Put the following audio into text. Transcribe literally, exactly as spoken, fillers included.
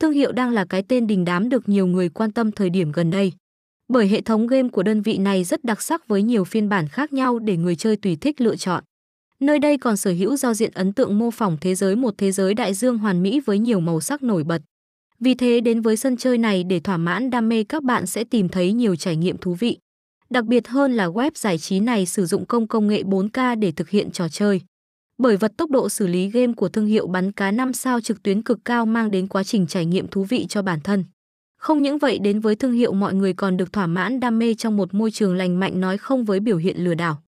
Thương hiệu đang là cái tên đình đám được nhiều người quan tâm thời điểm gần đây. Bởi hệ thống game của đơn vị này rất đặc sắc với nhiều phiên bản khác nhau để người chơi tùy thích lựa chọn. Nơi đây còn sở hữu giao diện ấn tượng mô phỏng thế giới một thế giới đại dương hoàn mỹ với nhiều màu sắc nổi bật. Vì thế đến với sân chơi này để thỏa mãn đam mê các bạn sẽ tìm thấy nhiều trải nghiệm thú vị. Đặc biệt hơn là web giải trí này sử dụng công công nghệ bốn K để thực hiện trò chơi. Bởi vật tốc độ xử lý game của thương hiệu Bắn Cá năm sao trực tuyến cực cao mang đến quá trình trải nghiệm thú vị cho bản thân. Không những vậy, đến với thương hiệu mọi người còn được thỏa mãn đam mê trong một môi trường lành mạnh nói không với biểu hiện lừa đảo.